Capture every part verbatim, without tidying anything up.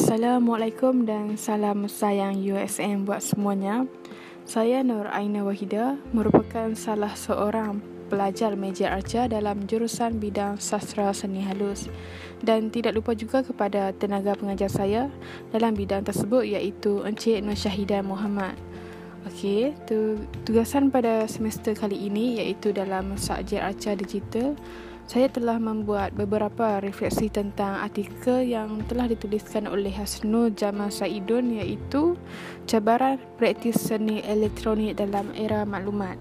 Assalamualaikum dan salam sayang U S M buat semuanya. Saya Nur Aina Wahidah, merupakan salah seorang pelajar meja arca dalam jurusan bidang sastra seni halus dan tidak lupa juga kepada tenaga pengajar saya dalam bidang tersebut iaitu Encik Nur Syahidan Muhammad. Okey, tu, tugasan pada semester kali ini iaitu dalam subjek arca digital. Saya telah membuat beberapa refleksi tentang artikel yang telah dituliskan oleh Hasnu Jamal Saidon iaitu cabaran praktis seni elektronik dalam era maklumat.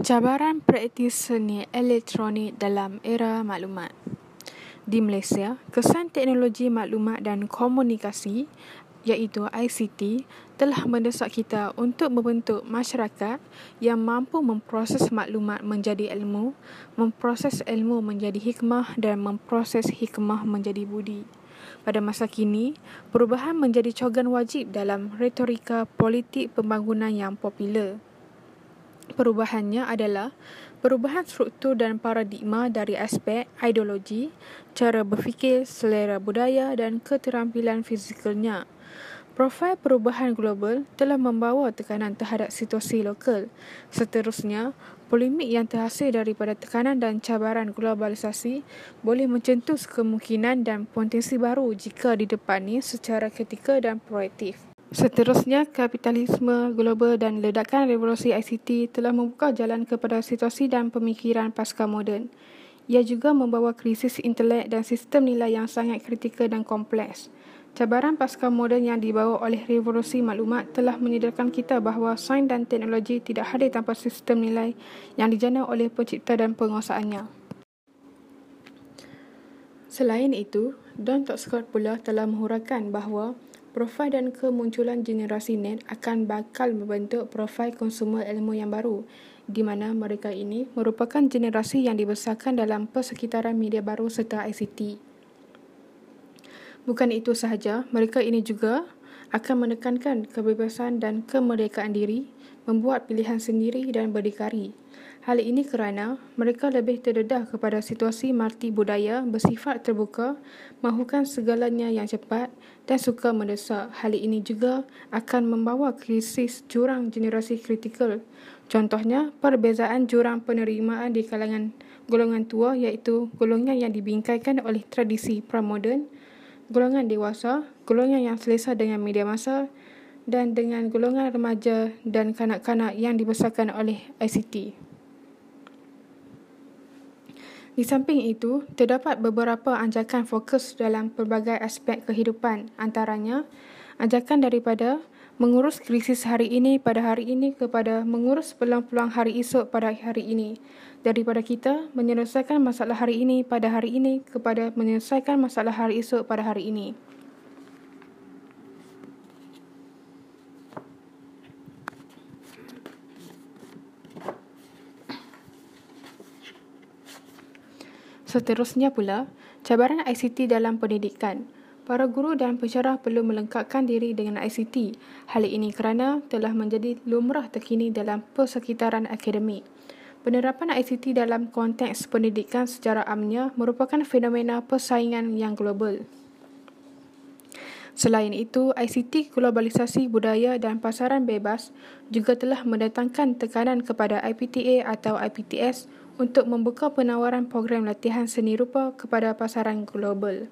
Cabaran praktis seni elektronik dalam era maklumat. Di Malaysia, kesan teknologi maklumat dan komunikasi iaitu I C T telah mendesak kita untuk membentuk masyarakat yang mampu memproses maklumat menjadi ilmu, memproses ilmu menjadi hikmah dan memproses hikmah menjadi budi. Pada masa kini, perubahan menjadi cogan wajib dalam retorika politik pembangunan yang popular. Perubahannya adalah perubahan struktur dan paradigma dari aspek ideologi, cara berfikir, selera budaya dan keterampilan fizikalnya. Profil perubahan global telah membawa tekanan terhadap situasi lokal. Seterusnya, polemik yang terhasil daripada tekanan dan cabaran globalisasi boleh mencentus kemungkinan dan potensi baru jika didepani secara kritikal dan proaktif. Seterusnya, kapitalisme global dan ledakan revolusi I C T telah membuka jalan kepada situasi dan pemikiran pasca moden. Ia juga membawa krisis intelek dan sistem nilai yang sangat kritikal dan kompleks. Cabaran pasca moden yang dibawa oleh revolusi maklumat telah menyedarkan kita bahawa sains dan teknologi tidak hadir tanpa sistem nilai yang dijana oleh pencipta dan penguasaannya. Selain itu, Don Tapscott pula telah menghuraikan bahawa profil dan kemunculan generasi net akan bakal membentuk profil konsumer ilmu yang baru, di mana mereka ini merupakan generasi yang dibesarkan dalam persekitaran media baru serta I C T. Bukan itu sahaja, mereka ini juga akan menekankan kebebasan dan kemerdekaan diri, membuat pilihan sendiri dan berdikari. Hal ini kerana mereka lebih terdedah kepada situasi marti budaya bersifat terbuka, mahukan segalanya yang cepat dan suka mendesak. Hal ini juga akan membawa krisis jurang generasi kritikal. Contohnya, perbezaan jurang penerimaan di kalangan golongan tua iaitu golongan yang dibingkaikan oleh tradisi pramodern, golongan dewasa, golongan yang selesa dengan media massa dan dengan golongan remaja dan kanak-kanak yang dibesarkan oleh I C T. Di samping itu, terdapat beberapa anjakan fokus dalam pelbagai aspek kehidupan, antaranya anjakan daripada mengurus krisis hari ini pada hari ini kepada mengurus peluang-peluang hari esok pada hari ini, daripada kita menyelesaikan masalah hari ini pada hari ini kepada menyelesaikan masalah hari esok pada hari ini. Seterusnya pula, cabaran I C T dalam pendidikan. Para guru dan pensyarah perlu melengkapkan diri dengan I C T. Hal ini kerana telah menjadi lumrah terkini dalam persekitaran akademik. Penerapan I C T dalam konteks pendidikan secara amnya merupakan fenomena persaingan yang global. Selain itu, I C T, globalisasi budaya dan pasaran bebas juga telah mendatangkan tekanan kepada I P T A atau I P T S untuk membuka penawaran program latihan seni rupa kepada pasaran global.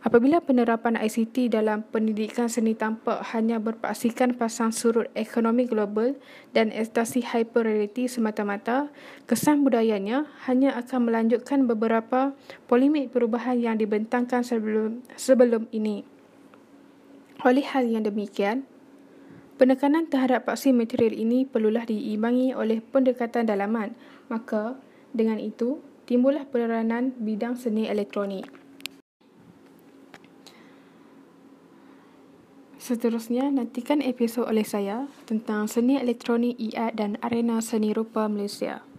Apabila penerapan I C T dalam pendidikan seni tampak hanya berpaksikan pasang surut ekonomi global dan ekstasi hyperreality semata-mata, kesan budayanya hanya akan melanjutkan beberapa polemik perubahan yang dibentangkan sebelum, sebelum ini. Oleh hal yang demikian, penekanan terhadap paksi material ini perlulah diimbangi oleh pendekatan dalaman. Maka, dengan itu, timbullah peranan bidang seni elektronik. Seterusnya, nantikan episod oleh saya tentang seni elektronik I A D dan Arena Seni Rupa Malaysia.